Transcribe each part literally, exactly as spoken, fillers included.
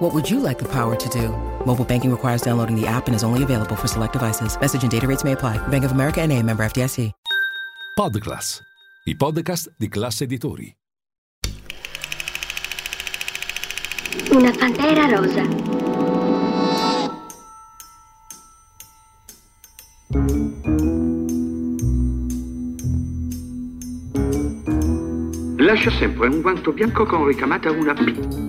What would you like the power to do? Mobile banking requires downloading the app and is only available for select devices. Message and data rates may apply. Bank of America N A, member F D I C. Podclass, i podcast di Class Editori. Una pantera rosa. Lascia sempre un guanto bianco con ricamata una P.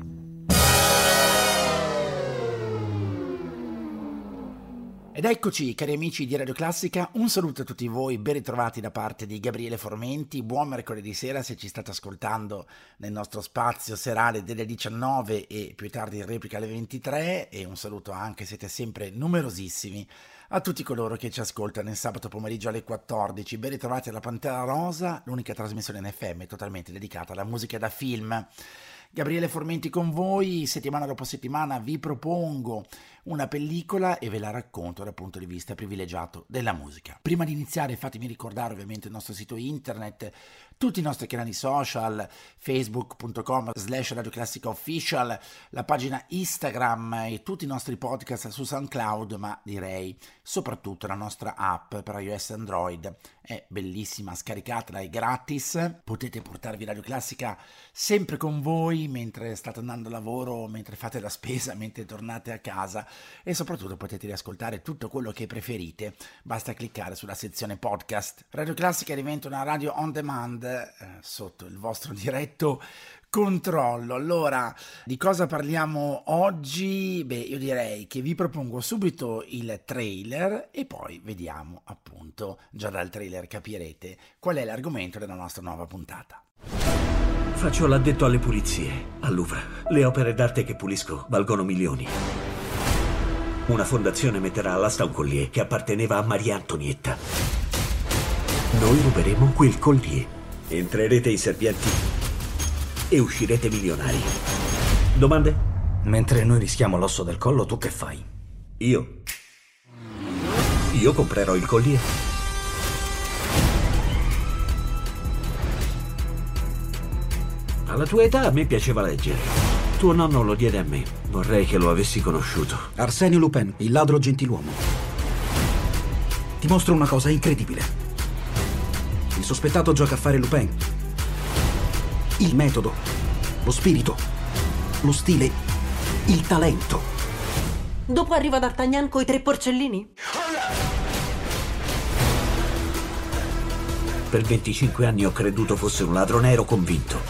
Ed eccoci, cari amici di Radio Classica, un saluto a tutti voi, ben ritrovati da parte di Gabriele Formenti. Buon mercoledì sera se ci state ascoltando nel nostro spazio serale delle diciannove e più tardi in replica alle ventitré, e un saluto anche, siete sempre numerosissimi, a tutti coloro che ci ascoltano il sabato pomeriggio alle quattordici. Ben ritrovati alla Pantera Rosa, l'unica trasmissione in effe emme totalmente dedicata alla musica da film. Gabriele Formenti con voi, settimana dopo settimana vi propongo una pellicola e ve la racconto dal punto di vista privilegiato della musica. Prima di iniziare fatemi ricordare ovviamente il nostro sito internet, tutti i nostri canali social, facebook.com slash Radio Classica Official, la pagina Instagram e tutti i nostri podcast su SoundCloud, ma direi soprattutto la nostra app per iOS e Android. È bellissima, scaricatela, è gratis, potete portarvi Radio Classica sempre con voi mentre state andando a lavoro, mentre fate la spesa, mentre tornate a casa, e soprattutto potete riascoltare tutto quello che preferite, basta cliccare sulla sezione podcast. Radio Classica diventa una radio on demand eh, sotto il vostro diretto controllo. Allora, di cosa parliamo oggi? Beh, io direi che vi propongo subito il trailer e poi vediamo, appunto, già dal trailer capirete qual è l'argomento della nostra nuova puntata. Faccio l'addetto alle pulizie al Louvre. Le opere d'arte che pulisco valgono milioni. Una fondazione metterà all'asta un collier che apparteneva a Maria Antonietta. Noi ruberemo quel collier. Entrerete in serpienti e uscirete milionari. Domande? Mentre noi rischiamo l'osso del collo, tu che fai? Io? Io comprerò il collier. Alla tua età a me piaceva leggere. Tuo nonno lo diede a me. Vorrei che lo avessi conosciuto. Arsenio Lupin, il ladro gentiluomo. Ti mostro una cosa incredibile. Il sospettato gioca a fare Lupin. Il metodo, lo spirito, lo stile, il talento. Dopo arriva D'Artagnan coi tre porcellini? Per venticinque anni ho creduto fosse un ladro nero convinto.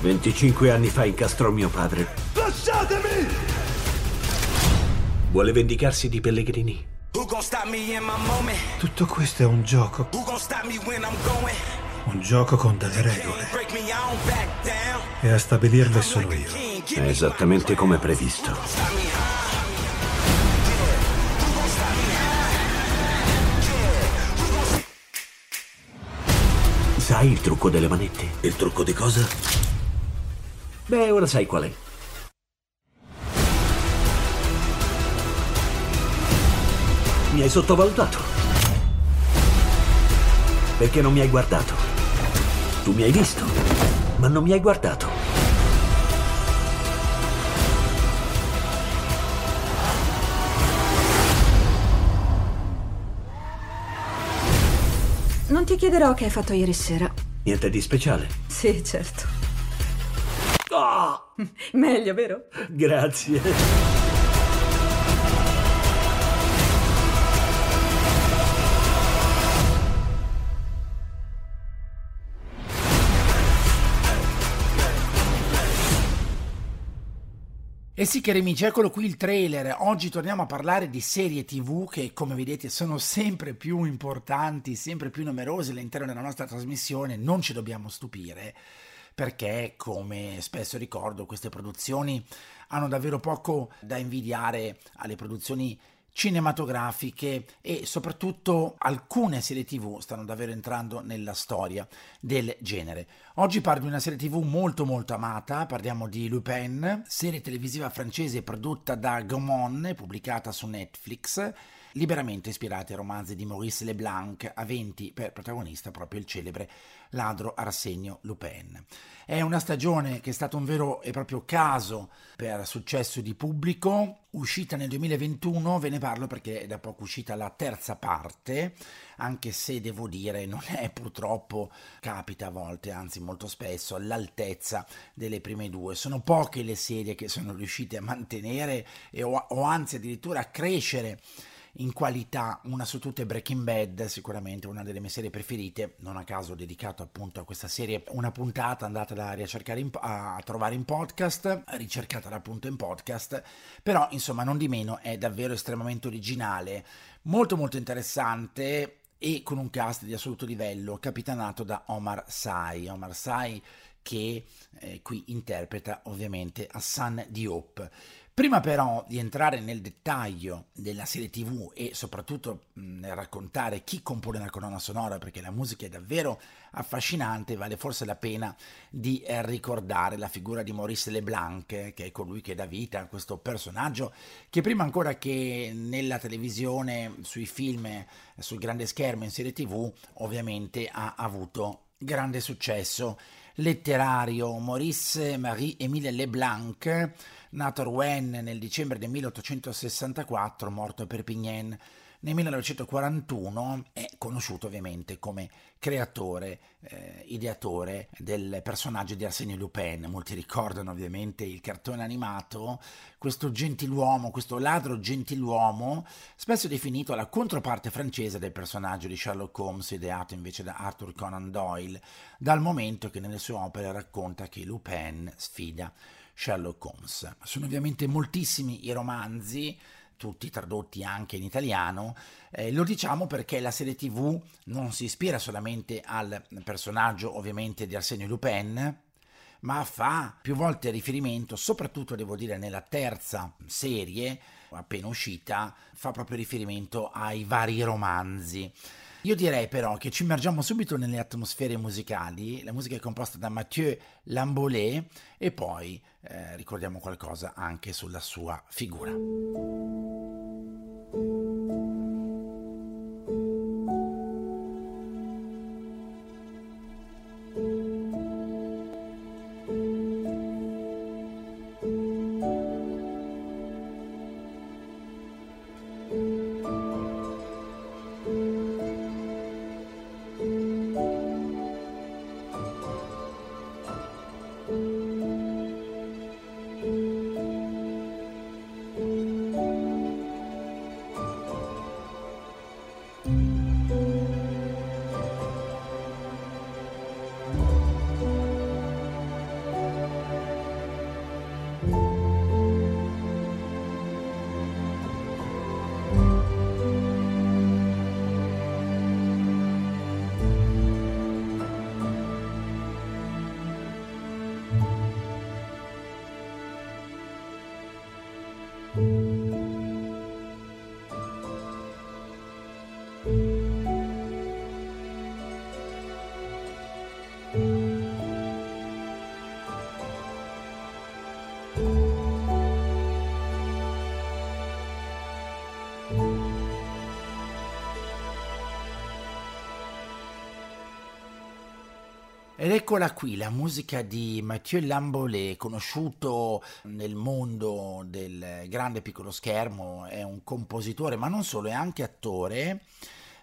venticinque anni fa incastrò mio padre. Lasciatemi! Vuole vendicarsi di Pellegrini. Tutto questo è un gioco. Un gioco con delle regole. E a stabilirle sono io. È esattamente come previsto. Sai il trucco delle manette? Il trucco di cosa? Beh, ora sai qual è. Mi hai sottovalutato. Perché non mi hai guardato? Tu mi hai visto, ma non mi hai guardato. Non ti chiederò che hai fatto ieri sera. Niente di speciale? Sì, certo. Oh! Meglio, vero? Grazie. E sì, cari amici, eccolo qui il trailer. Oggi torniamo a parlare di serie tv che, come vedete, sono sempre più importanti, sempre più numerose all'interno della nostra trasmissione. Non ci dobbiamo stupire perché, come spesso ricordo, queste produzioni hanno davvero poco da invidiare alle produzioni cinematografiche, e soprattutto alcune serie tv stanno davvero entrando nella storia del genere. Oggi parlo di una serie tv molto molto amata, parliamo di Lupin, serie televisiva francese prodotta da Gaumont e pubblicata su Netflix, liberamente ispirata ai romanzi di Maurice Leblanc, aventi per protagonista proprio il celebre ladro Arsenio Lupin. È una stagione che è stato un vero e proprio caso per successo di pubblico. Uscita nel duemilaventuno, ve ne parlo perché è da poco uscita la terza parte, anche se devo dire non è, purtroppo capita a volte, anzi molto spesso, all'altezza delle prime due. Sono poche le serie che sono riuscite a mantenere e o, o anzi addirittura a crescere in qualità. Una su tutte Breaking Bad, sicuramente una delle mie serie preferite, non a caso ho dedicato appunto a questa serie una puntata, andatela a ricercare in, a trovare in podcast, ricercatela appunto in podcast, però insomma non di meno è davvero estremamente originale, molto molto interessante e con un cast di assoluto livello capitanato da Omar Sy, Omar Sy che eh, qui interpreta ovviamente Assane Diop. Prima però di entrare nel dettaglio della serie tv e soprattutto mh, raccontare chi compone la colonna sonora, perché la musica è davvero affascinante, vale forse la pena di eh, ricordare la figura di Maurice Leblanc, che è colui che dà vita a questo personaggio che, prima ancora che nella televisione, sui film, sul grande schermo, in serie tv, ovviamente ha avuto grande successo letterario. Maurice Marie-Émile Leblanc, nato a Rouen nel dicembre del milleottocentosessantaquattro, morto a Perpignan nel millenovecentoquarantuno, è conosciuto ovviamente come creatore, eh, ideatore del personaggio di Arsenio Lupin. Molti ricordano ovviamente il cartone animato, questo gentiluomo, questo ladro gentiluomo, spesso definito la controparte francese del personaggio di Sherlock Holmes, ideato invece da Arthur Conan Doyle, dal momento che nelle sue opere racconta che Lupin sfida Sherlock Holmes. Sono ovviamente moltissimi i romanzi, tutti tradotti anche in italiano, eh, lo diciamo perché la serie tv non si ispira solamente al personaggio ovviamente di Arsenio Lupin, ma fa più volte riferimento, soprattutto devo dire nella terza serie appena uscita, fa proprio riferimento ai vari romanzi. Io direi però che ci immergiamo subito nelle atmosfere musicali. La musica è composta da Mathieu Lamboley e poi eh, ricordiamo qualcosa anche sulla sua figura. Ed eccola qui la musica di Mathieu Lamboley, conosciuto nel mondo del grande piccolo schermo, è un compositore ma non solo, è anche attore,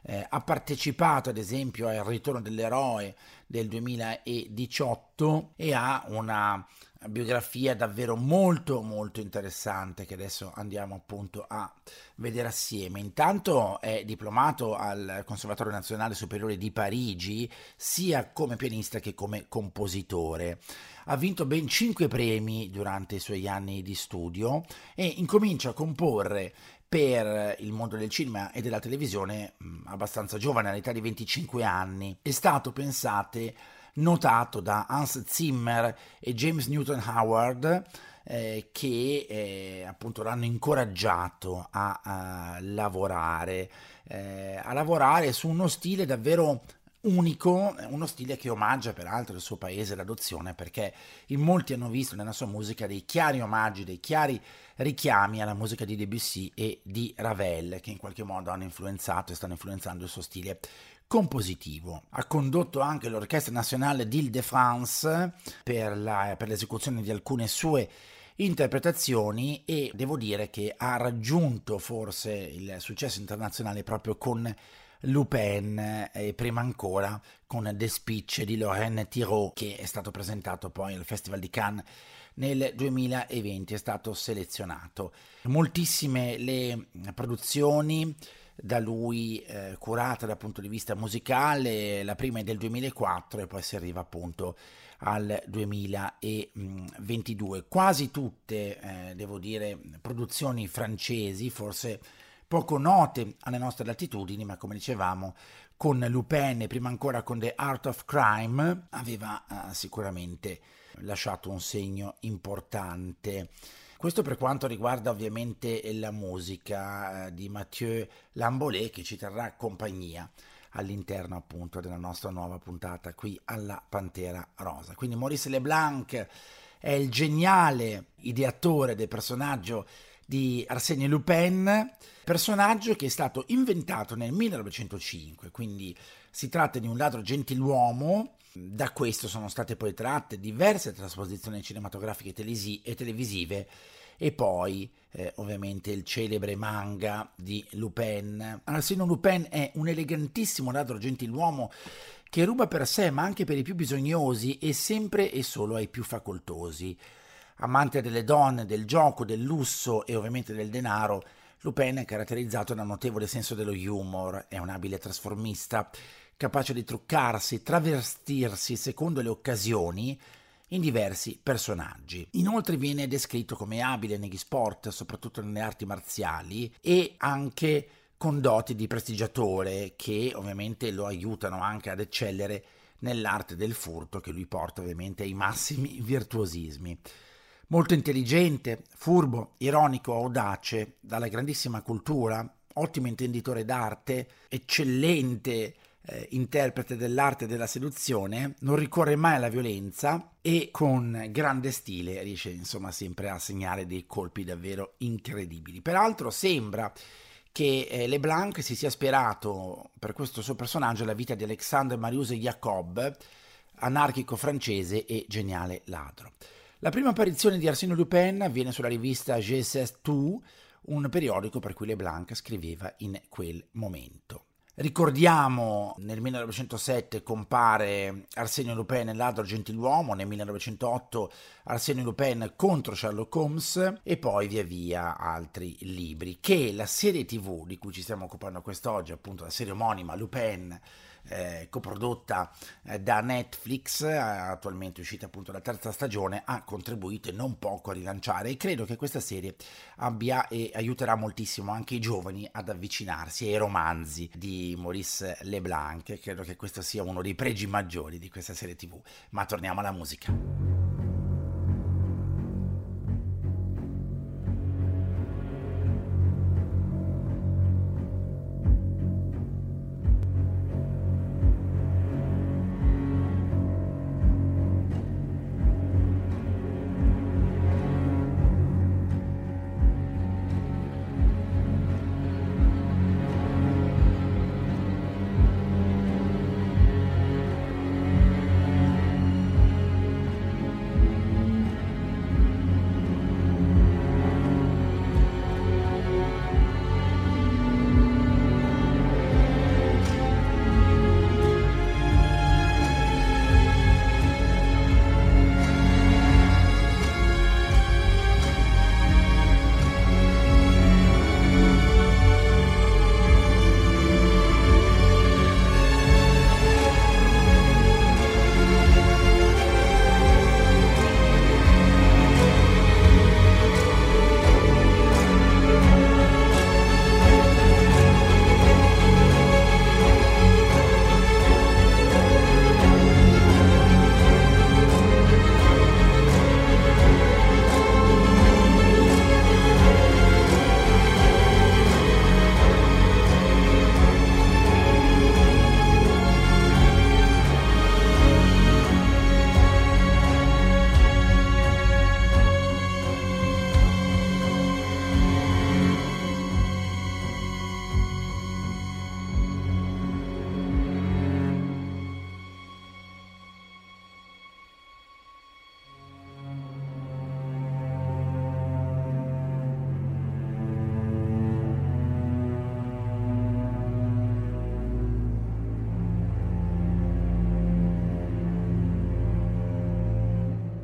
eh, ha partecipato ad esempio al Ritorno dell'eroe del duemiladiciotto e ha una biografia davvero molto molto interessante che adesso andiamo appunto a vedere assieme. Intanto è diplomato al Conservatorio Nazionale Superiore di Parigi sia come pianista che come compositore. Ha vinto ben cinque premi durante i suoi anni di studio e incomincia a comporre per il mondo del cinema e della televisione abbastanza giovane, all'età di venticinque anni. È stato, pensate, notato da Hans Zimmer e James Newton Howard, eh, che eh, appunto l'hanno incoraggiato a, a lavorare, eh, a lavorare su uno stile davvero unico, uno stile che omaggia peraltro il suo paese d'adozione, perché in molti hanno visto nella sua musica dei chiari omaggi, dei chiari richiami alla musica di Debussy e di Ravel, che in qualche modo hanno influenzato e stanno influenzando il suo stile compositivo. Ha condotto anche l'Orchestra Nazionale d'Île-de-France per, la, per l'esecuzione di alcune sue interpretazioni e devo dire che ha raggiunto forse il successo internazionale proprio con Lupin e prima ancora con Despiche di Laurent Tirard, che è stato presentato poi al Festival di Cannes nel duemilaventi, è stato selezionato. Moltissime le produzioni da lui eh, curata dal punto di vista musicale. La prima è del duemilaquattro e poi si arriva appunto al duemilaventidue. Quasi tutte, eh, devo dire, produzioni francesi, forse poco note alle nostre latitudini, ma come dicevamo, con Lupin e prima ancora con The Art of Crime aveva eh, sicuramente lasciato un segno importante. Questo per quanto riguarda ovviamente la musica di Mathieu Lamboley, che ci terrà compagnia all'interno appunto della nostra nuova puntata qui alla Pantera Rosa. Quindi Maurice Leblanc è il geniale ideatore del personaggio di Arsenio Lupin, personaggio che è stato inventato nel millenovecentocinque, quindi si tratta di un ladro gentiluomo. Da questo sono state poi tratte diverse trasposizioni cinematografiche e televisive e poi eh, ovviamente il celebre manga di Lupin. Arsenio Lupin è un elegantissimo ladro gentiluomo che ruba per sé ma anche per i più bisognosi e sempre e solo ai più facoltosi. Amante delle donne, del gioco, del lusso e ovviamente del denaro, Lupin è caratterizzato da un notevole senso dello humor, è un abile trasformista capace di truccarsi, travestirsi secondo le occasioni in diversi personaggi. Inoltre viene descritto come abile negli sport, soprattutto nelle arti marziali, e anche con doti di prestigiatore che ovviamente lo aiutano anche ad eccellere nell'arte del furto, che lui porta ovviamente ai massimi virtuosismi. Molto intelligente, furbo, ironico, audace, dalla grandissima cultura, ottimo intenditore d'arte, eccellente eh, interprete dell'arte della seduzione, non ricorre mai alla violenza e con grande stile riesce insomma sempre a segnare dei colpi davvero incredibili. Peraltro sembra che eh, Leblanc si sia ispirato per questo suo personaggio alla vita di Alexandre Marius Jacob, anarchico francese e geniale ladro. La prima apparizione di Arsenio Lupin avviene sulla rivista Je sais tout, un periodico per cui Leblanc scriveva in quel momento. Ricordiamo, nel millenovecentosette compare Arsenio Lupin e ladro gentiluomo, nel millenovecentootto Arsenio Lupin contro Sherlock Holmes e poi via via altri libri, che la serie tv di cui ci stiamo occupando quest'oggi, appunto la serie omonima Lupin, Eh, coprodotta eh, da Netflix, eh, attualmente uscita appunto la terza stagione, ha contribuito non poco a rilanciare e credo che questa serie abbia e aiuterà moltissimo anche i giovani ad avvicinarsi ai romanzi di Maurice Leblanc. Credo che questo sia uno dei pregi maggiori di questa serie tv, ma torniamo alla musica.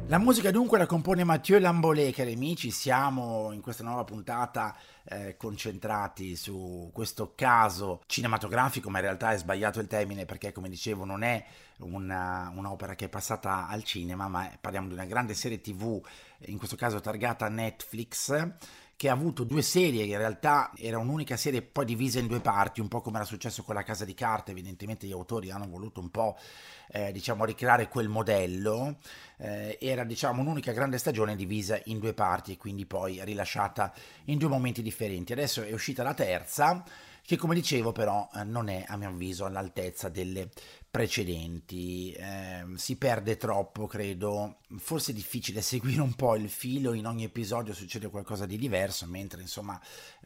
La musica dunque la compone Mathieu Lamboley, cari amici. Siamo in questa nuova puntata eh, concentrati su questo caso cinematografico, ma in realtà è sbagliato il termine perché, come dicevo, non è una, un'opera che è passata al cinema, ma parliamo di una grande serie tivù, in questo caso targata Netflix, che ha avuto due serie, in realtà era un'unica serie poi divisa in due parti, un po' come era successo con la Casa di Carte. Evidentemente gli autori hanno voluto un po' eh, diciamo ricreare quel modello, eh, era diciamo un'unica grande stagione divisa in due parti e quindi poi rilasciata in due momenti differenti. Adesso è uscita la terza, che come dicevo però non è, a mio avviso, all'altezza delle precedenti, eh, si perde troppo, credo, forse è difficile seguire un po' il filo, in ogni episodio succede qualcosa di diverso, mentre insomma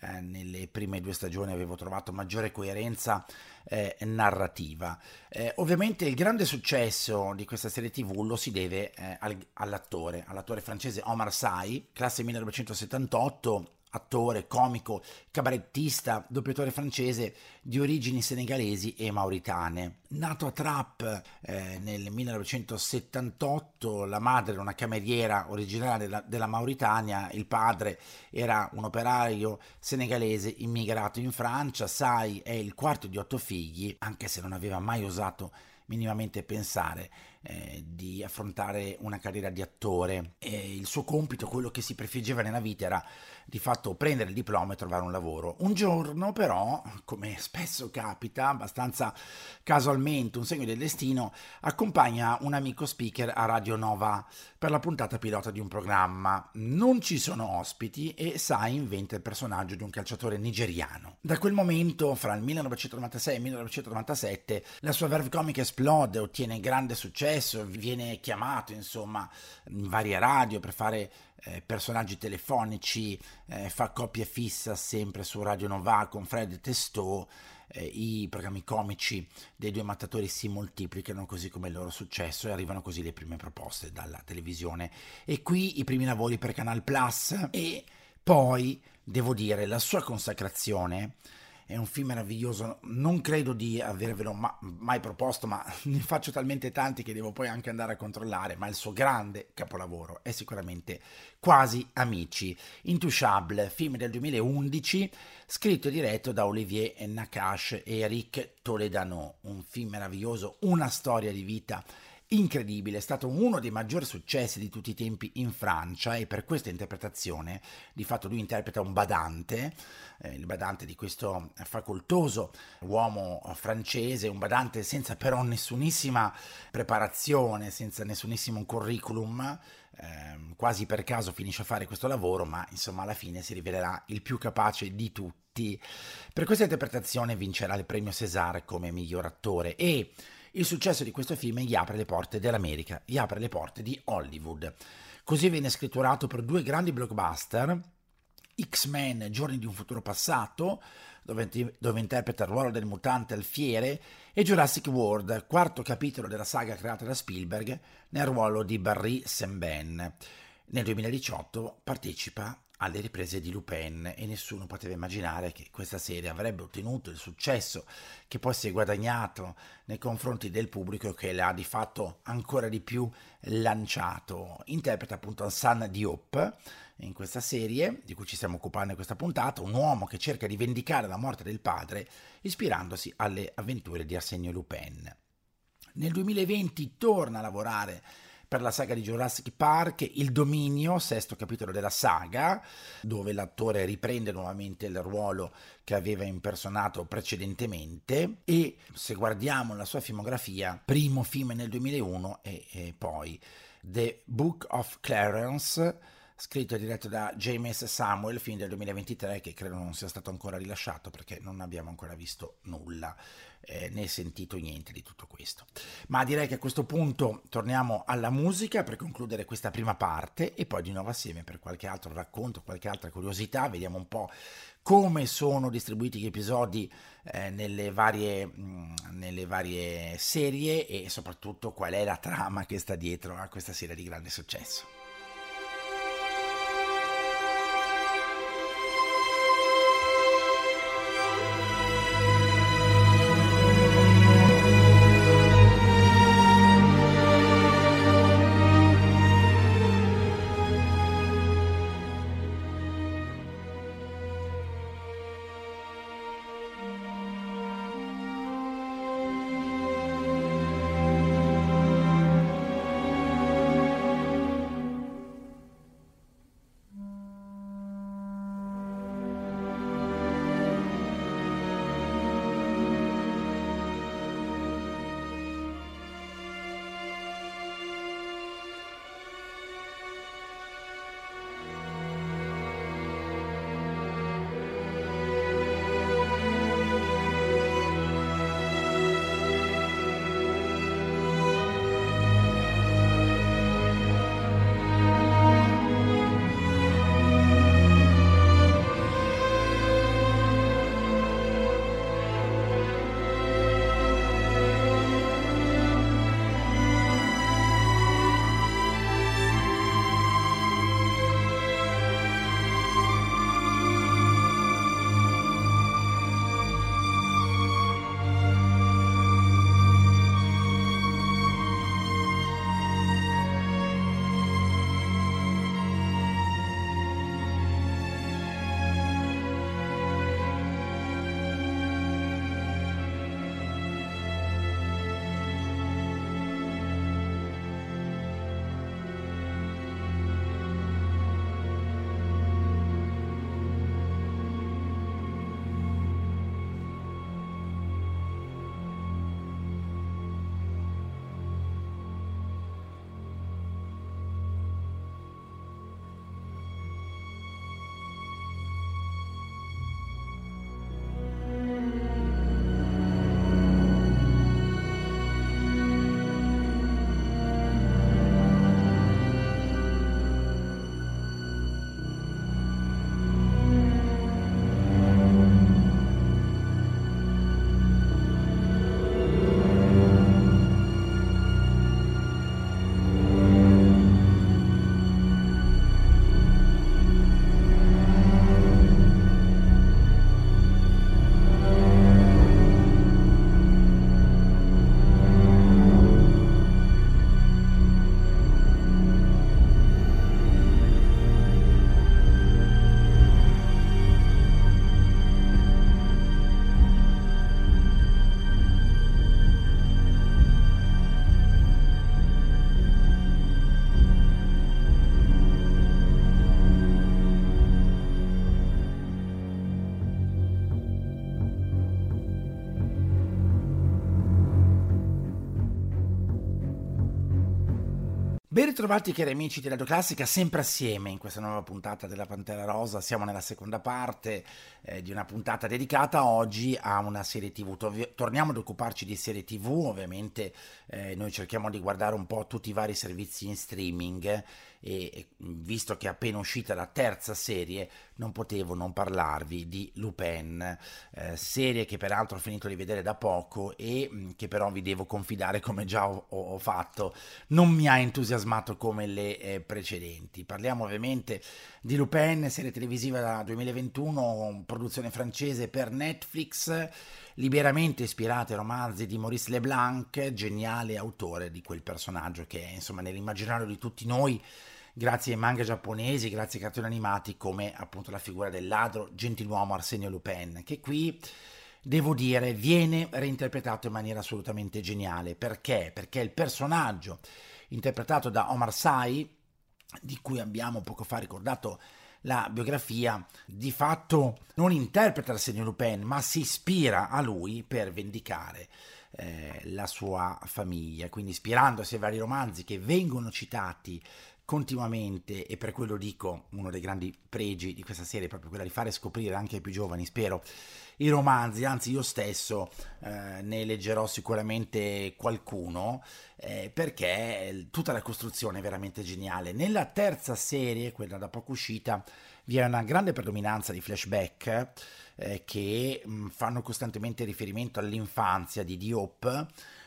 eh, nelle prime due stagioni avevo trovato maggiore coerenza eh, narrativa. Eh, ovviamente il grande successo di questa serie tivù lo si deve eh, al, all'attore, all'attore francese Omar Sy, classe millenovecentosettantotto, attore, comico, cabarettista, doppiatore francese di origini senegalesi e mauritane. Nato a Trappes eh, nel millenovecentosettantotto, la madre era una cameriera originaria della, della Mauritania, il padre era un operaio senegalese immigrato in Francia. Sy è il quarto di otto figli, anche se non aveva mai osato minimamente pensare eh, di affrontare una carriera di attore, e il suo compito, quello che si prefiggeva nella vita, era di fatto prendere il diploma e trovare un lavoro. Un giorno però, come spesso capita, abbastanza casualmente, un segno del destino, accompagna un amico speaker a Radio Nova per la puntata pilota di un programma. Non ci sono ospiti e Sai inventa il personaggio di un calciatore nigeriano. Da quel momento, fra il millenovecentonovantasei e il millenovecentonovantasette, la sua verve comica esplode, ottiene grande successo, viene chiamato insomma in varie radio per fare Eh, personaggi telefonici, eh, fa coppia fissa sempre su Radio Nova con Fred Testò. Eh, i programmi comici dei due mattatori si moltiplicano, così come il loro successo, e arrivano così le prime proposte dalla televisione, e qui i primi lavori per Canal Plus. E poi devo dire, la sua consacrazione è un film meraviglioso, non credo di avervelo ma- mai proposto, ma ne faccio talmente tanti che devo poi anche andare a controllare, ma il suo grande capolavoro è sicuramente Quasi Amici, Intouchable, film del duemilaundici, scritto e diretto da Olivier Nakache e Eric Toledano. Un film meraviglioso, una storia di vita incredibile, è stato uno dei maggiori successi di tutti i tempi in Francia, e per questa interpretazione, di fatto lui interpreta un badante, eh, il badante di questo facoltoso uomo francese, un badante senza però nessunissima preparazione, senza nessunissimo curriculum, eh, quasi per caso finisce a fare questo lavoro, ma insomma alla fine si rivelerà il più capace di tutti. Per questa interpretazione vincerà il premio César come miglior attore, e il successo di questo film gli apre le porte dell'America, gli apre le porte di Hollywood. Così viene scritturato per due grandi blockbuster, X-Men, Giorni di un futuro passato, dove, dove interpreta il ruolo del mutante Alfiere, e Jurassic World, quarto capitolo della saga creata da Spielberg, nel ruolo di Barry Sembène. Nel duemiladiciotto partecipa alle riprese di Lupin, e nessuno poteva immaginare che questa serie avrebbe ottenuto il successo che poi si è guadagnato nei confronti del pubblico, che l'ha di fatto ancora di più lanciato. Interpreta appunto Assane Diop in questa serie di cui ci stiamo occupando in questa puntata, un uomo che cerca di vendicare la morte del padre ispirandosi alle avventure di Arsenio Lupin. Nel duemilaventi torna a lavorare per la saga di Jurassic Park, Il Dominio, sesto capitolo della saga, dove l'attore riprende nuovamente il ruolo che aveva impersonato precedentemente, e se guardiamo la sua filmografia, primo film nel duemilauno e, e poi The Book of Clarence, scritto e diretto da James Samuel, film del duemilaventitré che credo non sia stato ancora rilasciato perché non abbiamo ancora visto nulla, eh, né sentito niente di tutto questo. Ma direi che a questo punto torniamo alla musica per concludere questa prima parte, e poi di nuovo assieme per qualche altro racconto, qualche altra curiosità. Vediamo un po' come sono distribuiti gli episodi eh, nelle varie, mh, nelle varie serie, e soprattutto qual è la trama che sta dietro a questa serie di grande successo. Ben ritrovati cari amici di Radio Classica, sempre assieme in questa nuova puntata della Pantera Rosa. Siamo nella seconda parte eh, di una puntata dedicata oggi a una serie tv. To- torniamo ad occuparci di serie tv, ovviamente eh, noi cerchiamo di guardare un po' tutti i vari servizi in streaming eh, e visto che è appena uscita la terza serie non potevo non parlarvi di Lupin, eh, serie che peraltro ho finito di vedere da poco e mh, che però vi devo confidare, come già ho, ho fatto, non mi ha entusiasmato come le eh, precedenti. Parliamo ovviamente di Lupin, serie televisiva da duemilaventuno, produzione francese per Netflix, liberamente ispirata ai romanzi di Maurice Leblanc, geniale autore di quel personaggio che è insomma nell'immaginario di tutti noi, grazie ai manga giapponesi, grazie ai cartoni animati, come appunto la figura del ladro gentiluomo Arsenio Lupin, che qui devo dire viene reinterpretato in maniera assolutamente geniale. Perché? Perché il personaggio interpretato da Omar Sy, di cui abbiamo poco fa ricordato la biografia, di fatto non interpreta Arsenio Lupin, ma si ispira a lui per vendicare eh, la sua famiglia, quindi ispirandosi ai vari romanzi che vengono citati continuamente, e per quello dico uno dei grandi pregi di questa serie è proprio quella di fare scoprire anche ai più giovani, spero, i romanzi, anzi io stesso eh, ne leggerò sicuramente qualcuno eh, perché tutta la costruzione è veramente geniale. Nella terza serie, quella da poco uscita, vi è una grande predominanza di flashback eh, che mh, fanno costantemente riferimento all'infanzia di Diop,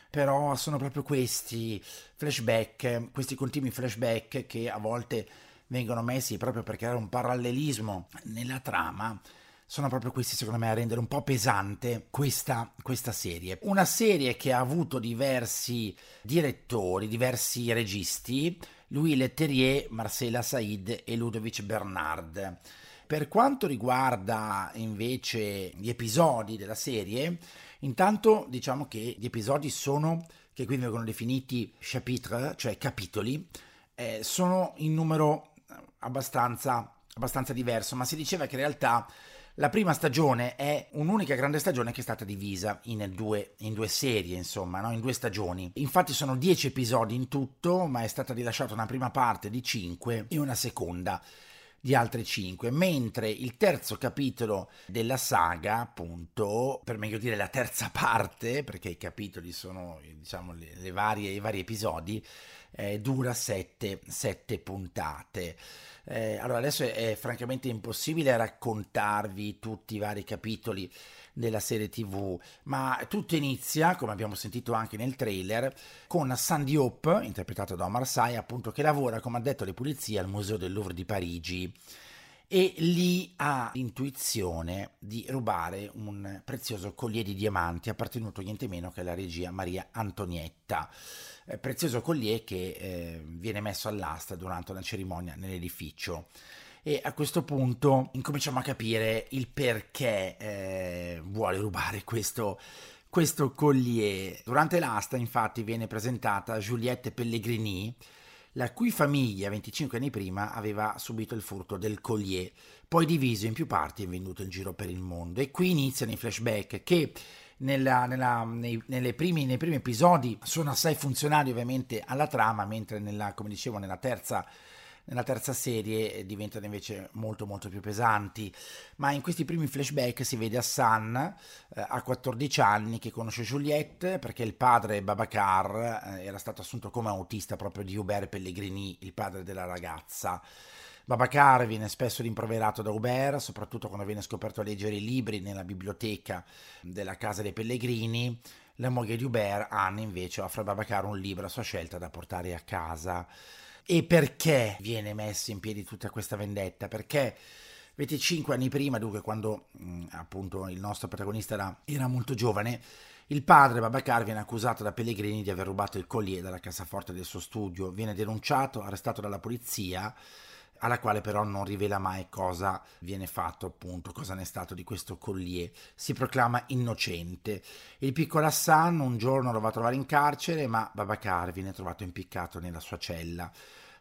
però sono proprio questi flashback, questi continui flashback che a volte vengono messi proprio per creare un parallelismo nella trama, sono proprio questi secondo me a rendere un po' pesante questa, questa serie. Una serie che ha avuto diversi direttori, diversi registi, Louis Leterrier, Marcela Said e Ludovic Bernard. Per quanto riguarda invece gli episodi della serie, intanto diciamo che gli episodi sono, che qui vengono definiti chapitre, cioè capitoli, eh, sono in numero abbastanza, abbastanza diverso, ma si diceva che in realtà la prima stagione è un'unica grande stagione che è stata divisa in due, in due serie, insomma, no? In due stagioni. Infatti sono dieci episodi in tutto, ma è stata rilasciata una prima parte di cinque e una seconda di altri cinque, mentre il terzo capitolo della saga, appunto, per meglio dire la terza parte, perché i capitoli sono, diciamo, le, le varie, i vari episodi, eh, dura sette, sette puntate. Eh, allora adesso è, è francamente impossibile raccontarvi tutti i vari capitoli della serie tv, ma tutto inizia, come abbiamo sentito anche nel trailer, con Assane Diop, interpretato da Omar Sy, appunto, che lavora come addetto alle pulizie al Museo del Louvre di Parigi e lì ha l'intuizione di rubare un prezioso collier di diamanti appartenuto niente meno che alla regia Maria Antonietta, eh, prezioso collier che eh, viene messo all'asta durante una cerimonia nell'edificio. E a questo punto incominciamo a capire il perché eh, vuole rubare questo, questo collier. Durante l'asta, infatti, viene presentata Juliette Pellegrini, la cui famiglia venticinque anni prima aveva subito il furto del collier, poi diviso in più parti e venduto in giro per il mondo. E qui iniziano i flashback che nella, nella, nei, nelle primi, nei primi episodi sono assai funzionali ovviamente alla trama, mentre nella, come dicevo, nella terza Nella terza serie diventano invece molto molto più pesanti, ma in questi primi flashback si vede Assane eh, a quattordici anni che conosce Juliette perché il padre Babacar eh, era stato assunto come autista proprio di Hubert Pellegrini, il padre della ragazza. Babacar viene spesso rimproverato da Hubert, soprattutto quando viene scoperto a leggere i libri nella biblioteca della casa dei Pellegrini. La moglie di Hubert, Anne, invece offre a Babacar un libro a sua scelta da portare a casa. E perché viene messa in piedi tutta questa vendetta? Perché venticinque anni prima, dunque quando mh, appunto il nostro protagonista era, era molto giovane, il padre Babacar viene accusato da Pellegrini di aver rubato il collier dalla cassaforte del suo studio, viene denunciato, arrestato dalla polizia, alla quale però non rivela mai cosa viene fatto, appunto, cosa ne è stato di questo collier. Si proclama innocente. Il piccolo Assane un giorno lo va a trovare in carcere, ma Babacar viene trovato impiccato nella sua cella.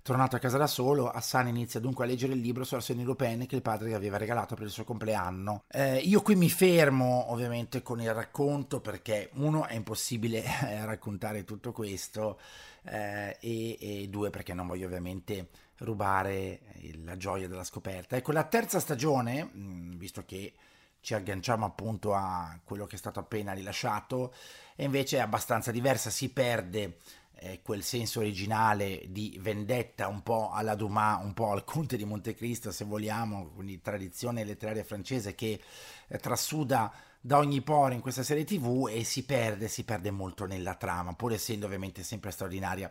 Tornato a casa da solo, Assane inizia dunque a leggere il libro su Arsenio Lupin che il padre gli aveva regalato per il suo compleanno. Eh, io qui mi fermo ovviamente con il racconto, perché uno, è impossibile eh, raccontare tutto questo, eh, e, e due, perché non voglio ovviamente rubare la gioia della scoperta. Ecco, la terza stagione, visto che ci agganciamo appunto a quello che è stato appena rilasciato, e invece è abbastanza diversa, si perde eh, quel senso originale di vendetta un po' alla Dumas, un po' al Conte di Montecristo se vogliamo, quindi tradizione letteraria francese che eh, trasuda da ogni pore in questa serie tv, e si perde, si perde molto nella trama, pur essendo ovviamente sempre straordinaria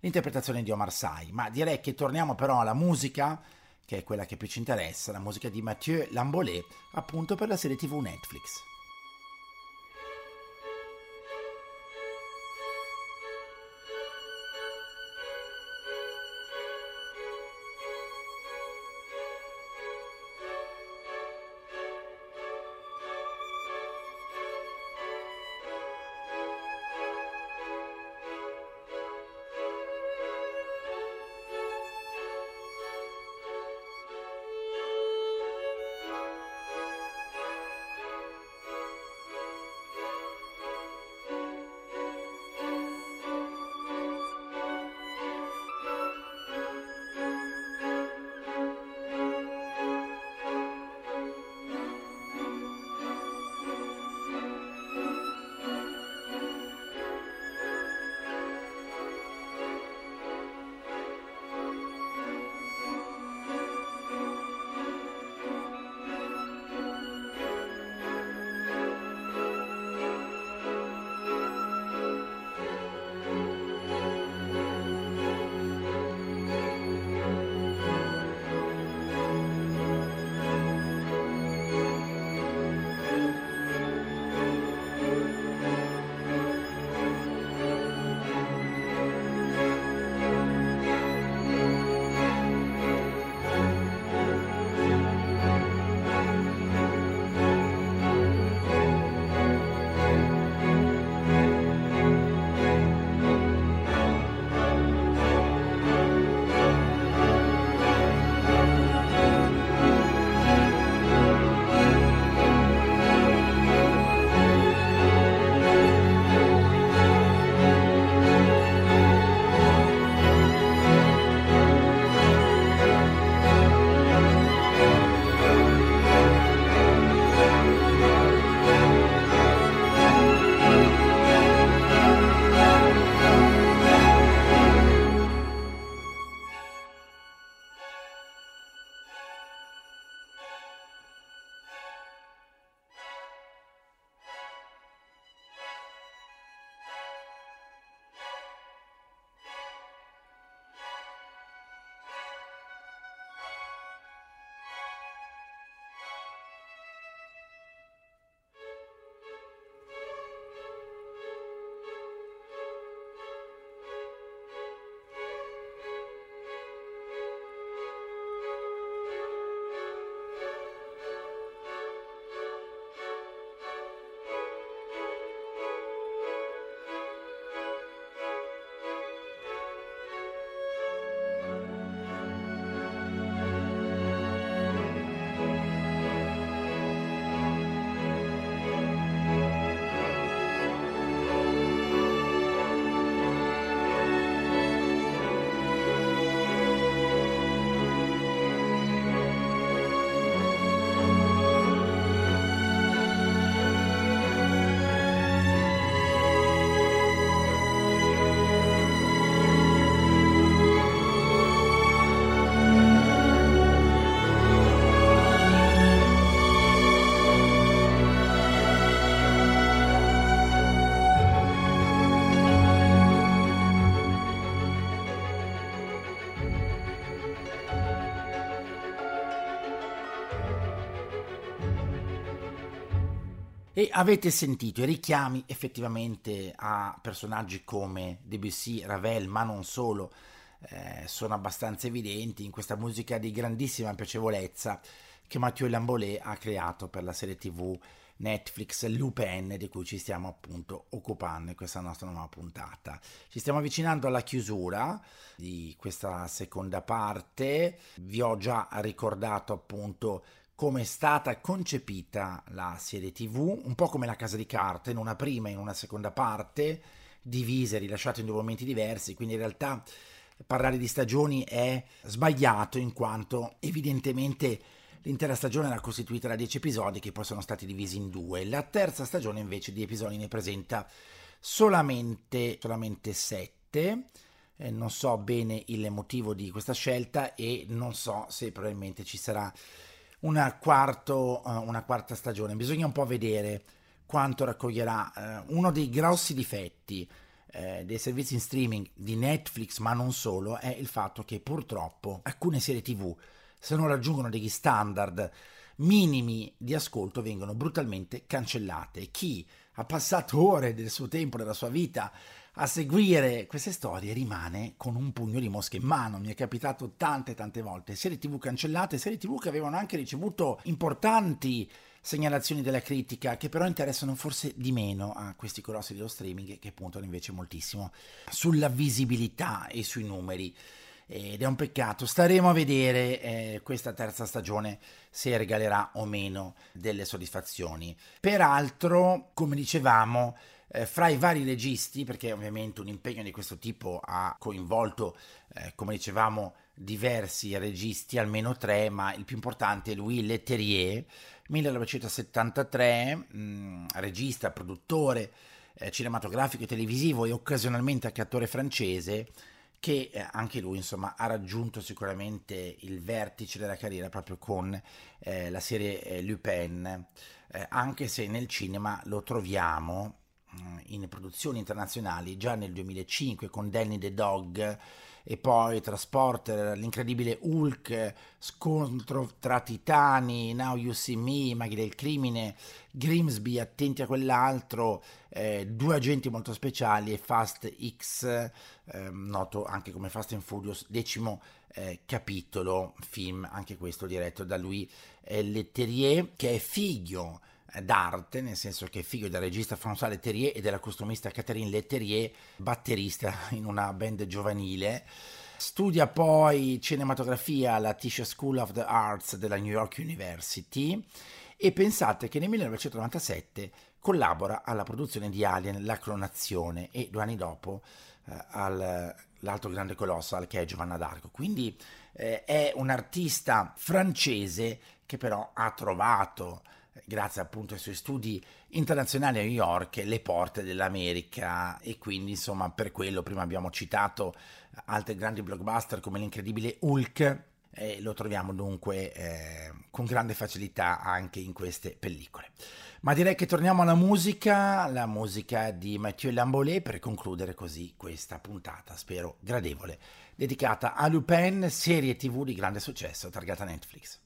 l'interpretazione di Omar Sy. Ma direi che torniamo però alla musica, che è quella che più ci interessa, la musica di Mathieu Lamboley, appunto per la serie tv Netflix. E avete sentito i richiami effettivamente a personaggi come Debussy, Ravel, ma non solo, eh, sono abbastanza evidenti in questa musica di grandissima piacevolezza che Mathieu Lamboley ha creato per la serie tv Netflix Lupin, di cui ci stiamo appunto occupando in questa nostra nuova puntata. Ci stiamo avvicinando alla chiusura di questa seconda parte. Vi ho già ricordato appunto come è stata concepita la serie tivù, un po' come la Casa di Carte, in una prima e in una seconda parte, divise, rilasciate in due momenti diversi, quindi in realtà parlare di stagioni è sbagliato, in quanto evidentemente l'intera stagione era costituita da dieci episodi che poi sono stati divisi in due. La terza stagione invece di episodi ne presenta solamente, solamente sette. Eh, non so bene il motivo di questa scelta e non so se probabilmente ci sarà Una, quarto, una quarta stagione. Bisogna un po' vedere quanto raccoglierà. Uno dei grossi difetti dei servizi in streaming di Netflix, ma non solo, è il fatto che purtroppo alcune serie tivù, se non raggiungono degli standard minimi di ascolto, vengono brutalmente cancellate. Chi ha passato ore del suo tempo, della sua vita a seguire queste storie rimane con un pugno di mosche in mano. Mi è capitato tante tante volte, serie tivù cancellate, serie tivù che avevano anche ricevuto importanti segnalazioni della critica, che però interessano forse di meno a questi colossi dello streaming, che puntano invece moltissimo sulla visibilità e sui numeri, ed è un peccato. Staremo a vedere eh, questa terza stagione se regalerà o meno delle soddisfazioni. Peraltro, come dicevamo, Eh, fra i vari registi, perché ovviamente un impegno di questo tipo ha coinvolto, eh, come dicevamo, diversi registi, almeno tre, ma il più importante è Louis Leterrier, millenovecentosettantatré, mh, regista, produttore eh, cinematografico e televisivo, e occasionalmente anche attore francese, che eh, anche lui insomma ha raggiunto sicuramente il vertice della carriera proprio con eh, la serie eh, Lupin, eh, anche se nel cinema lo troviamo in produzioni internazionali già nel duemilacinque con Danny the Dog, e poi Transporter, L'Incredibile Hulk, Scontro tra Titani, Now You See Me, Maghi del Crimine, Grimsby, Attenti a quell'altro, eh, Due agenti molto speciali e Fast X, eh, noto anche come Fast and Furious, decimo eh, capitolo, film anche questo diretto da lui eh, Leterrier, che è figlio d'arte, nel senso che è figlio del regista François Leterrier e della costumista Catherine Leterrier, batterista in una band giovanile. Studia poi cinematografia alla Tisch School of the Arts della New York University, e pensate che nel millenovecentonovantasette collabora alla produzione di Alien, La Clonazione, e due anni dopo eh, all'altro grande colossal, che è Giovanna d'Arco. Quindi eh, è un artista francese che però ha trovato, grazie appunto ai suoi studi internazionali a New York, le porte dell'America, e quindi insomma per quello prima abbiamo citato altri grandi blockbuster come L'Incredibile Hulk, e lo troviamo dunque eh, con grande facilità anche in queste pellicole. Ma direi che torniamo alla musica, la musica di Mathieu Lamboley, per concludere così questa puntata, spero gradevole, dedicata a Lupin, serie tivù di grande successo targata Netflix.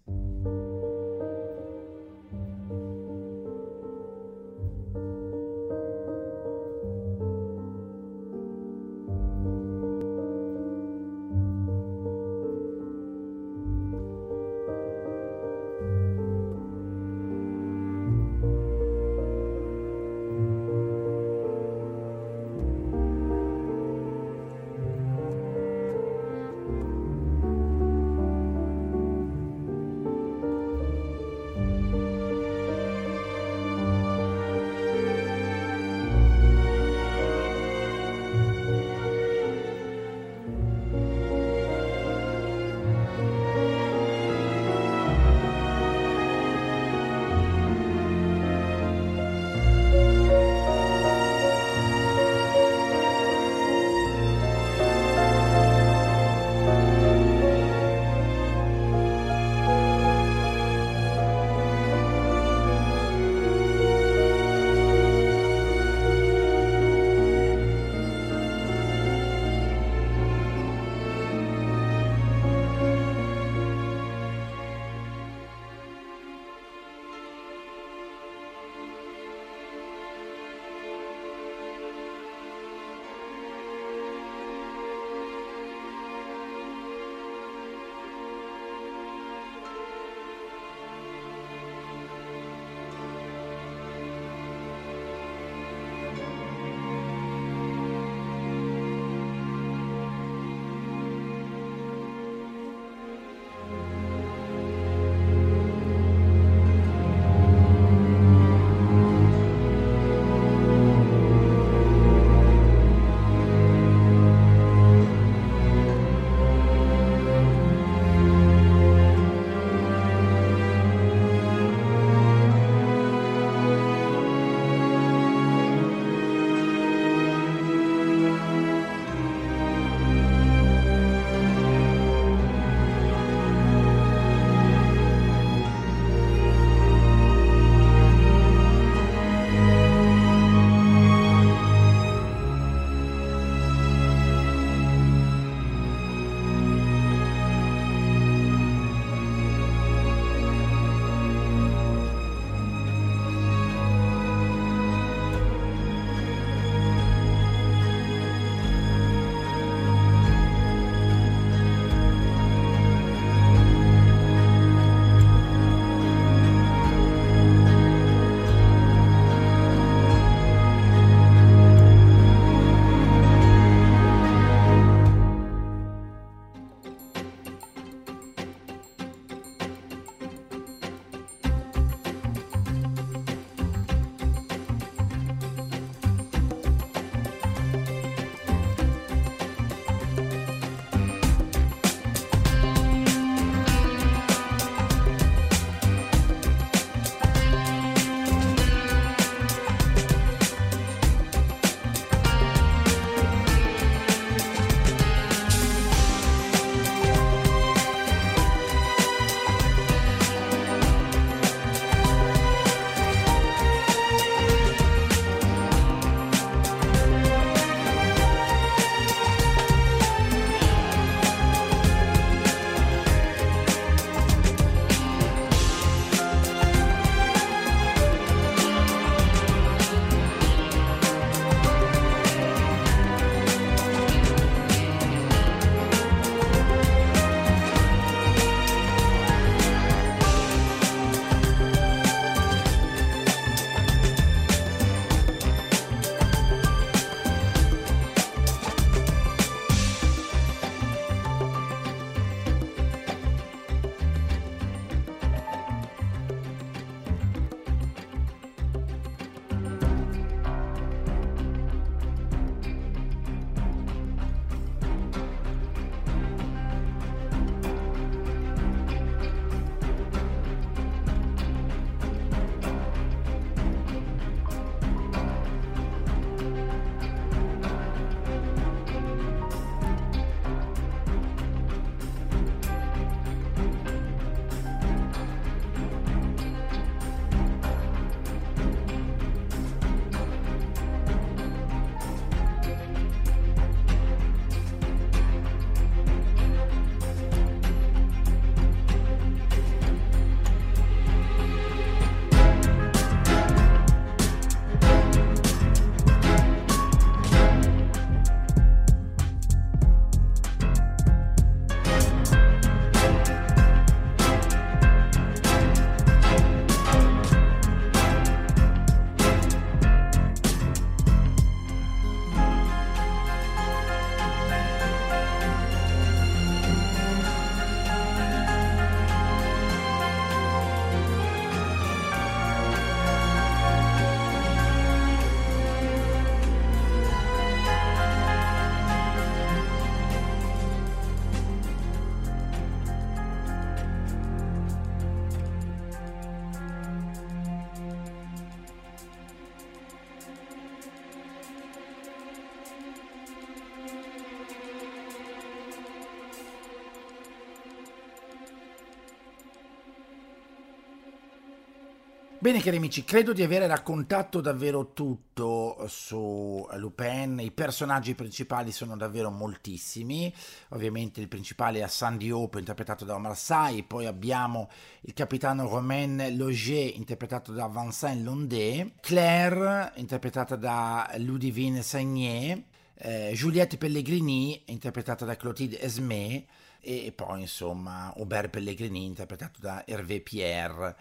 Bene cari amici, credo di aver raccontato davvero tutto su Lupin. I personaggi principali sono davvero moltissimi, ovviamente il principale è Assane Diop, interpretato da Omar Sy, poi abbiamo il capitano Romain Loger, interpretato da Vincent Landé, Claire, interpretata da Ludivine Sagné, eh, Juliette Pellegrini, interpretata da Clotilde Esmé, e poi insomma Hubert Pellegrini, interpretato da Hervé Pierre.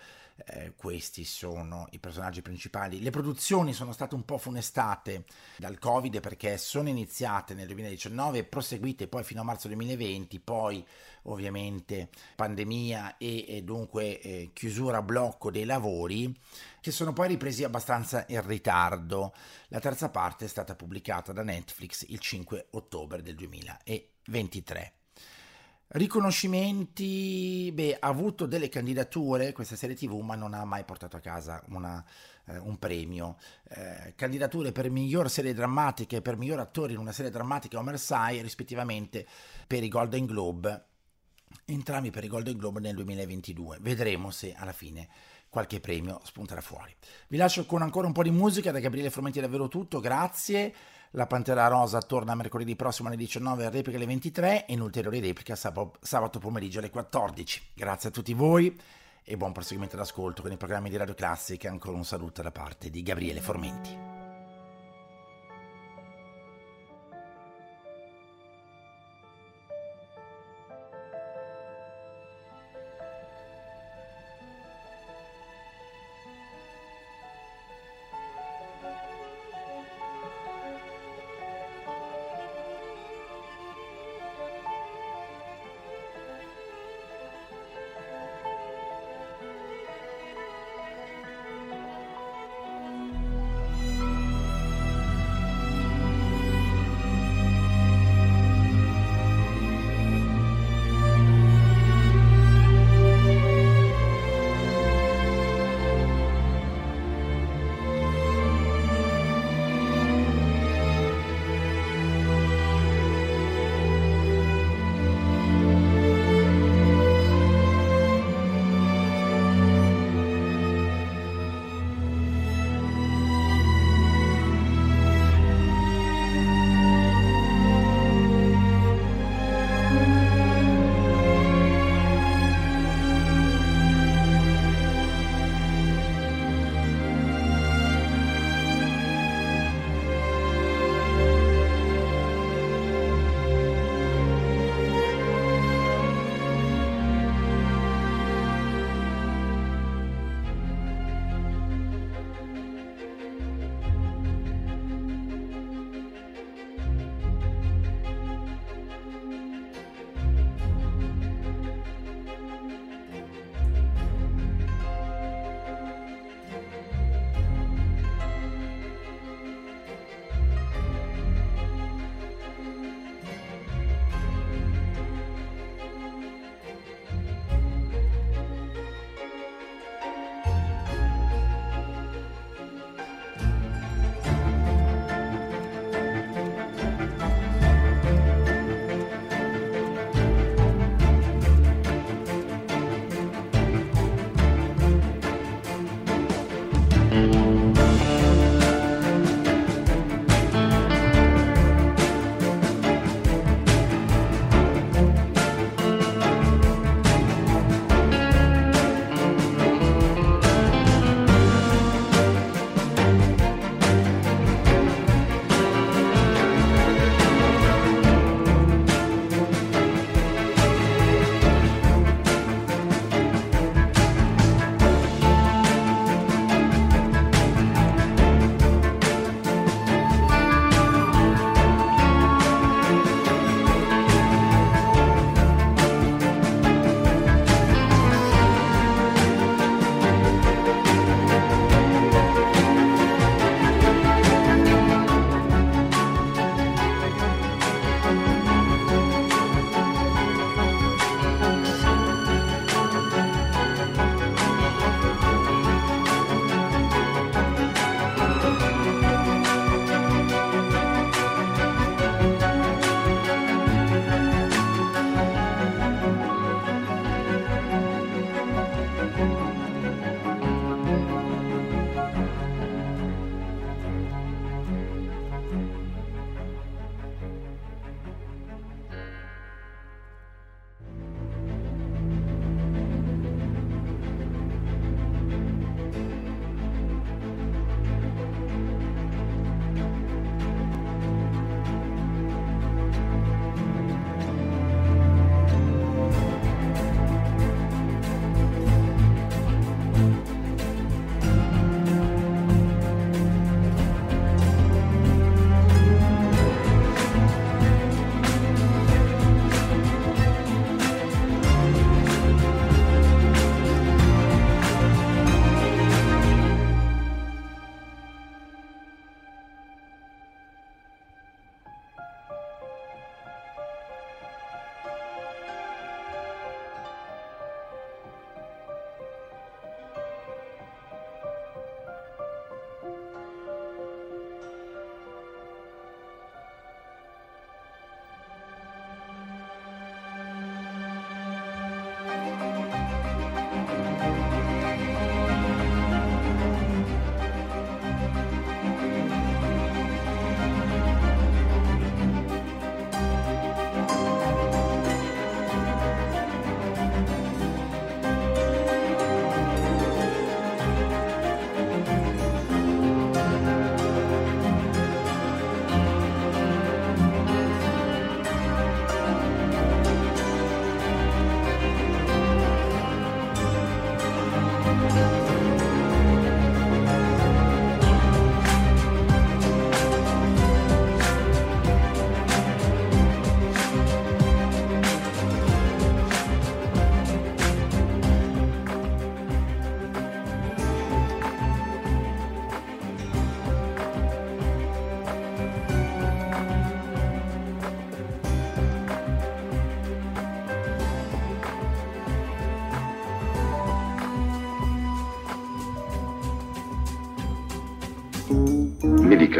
Eh, questi sono i personaggi principali. Le produzioni sono state un po' funestate dal Covid, perché sono iniziate nel duemiladiciannove, proseguite poi fino a marzo duemilaventi, poi ovviamente pandemia e, e dunque eh, chiusura, blocco dei lavori, che sono poi ripresi abbastanza in ritardo. La terza parte è stata pubblicata da Netflix il cinque ottobre del duemilaventitré. Riconoscimenti, beh, ha avuto delle candidature questa serie tv, ma non ha mai portato a casa una, eh, un premio. Eh, candidature per miglior serie drammatica e per miglior attore in una serie drammatica Omar Sy, rispettivamente per i Golden Globe, entrambi per i Golden Globe nel duemilaventidue. Vedremo se alla fine qualche premio spunterà fuori. Vi lascio con ancora un po' di musica, da Gabriele Formenti è davvero tutto, grazie. La Pantera Rosa torna mercoledì prossimo alle diciannove, a replica alle ventitré e un'ulteriore replica sab- sabato pomeriggio alle quattordici. Grazie a tutti voi e buon proseguimento d'ascolto con i programmi di Radio Classica. Ancora un saluto da parte di Gabriele Formenti.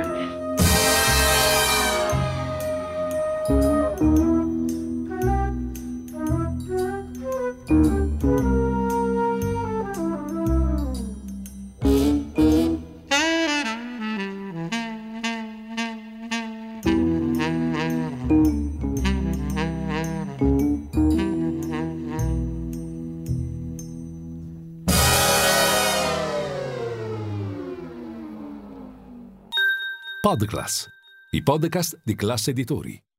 Podclass, i podcast di Class Editori.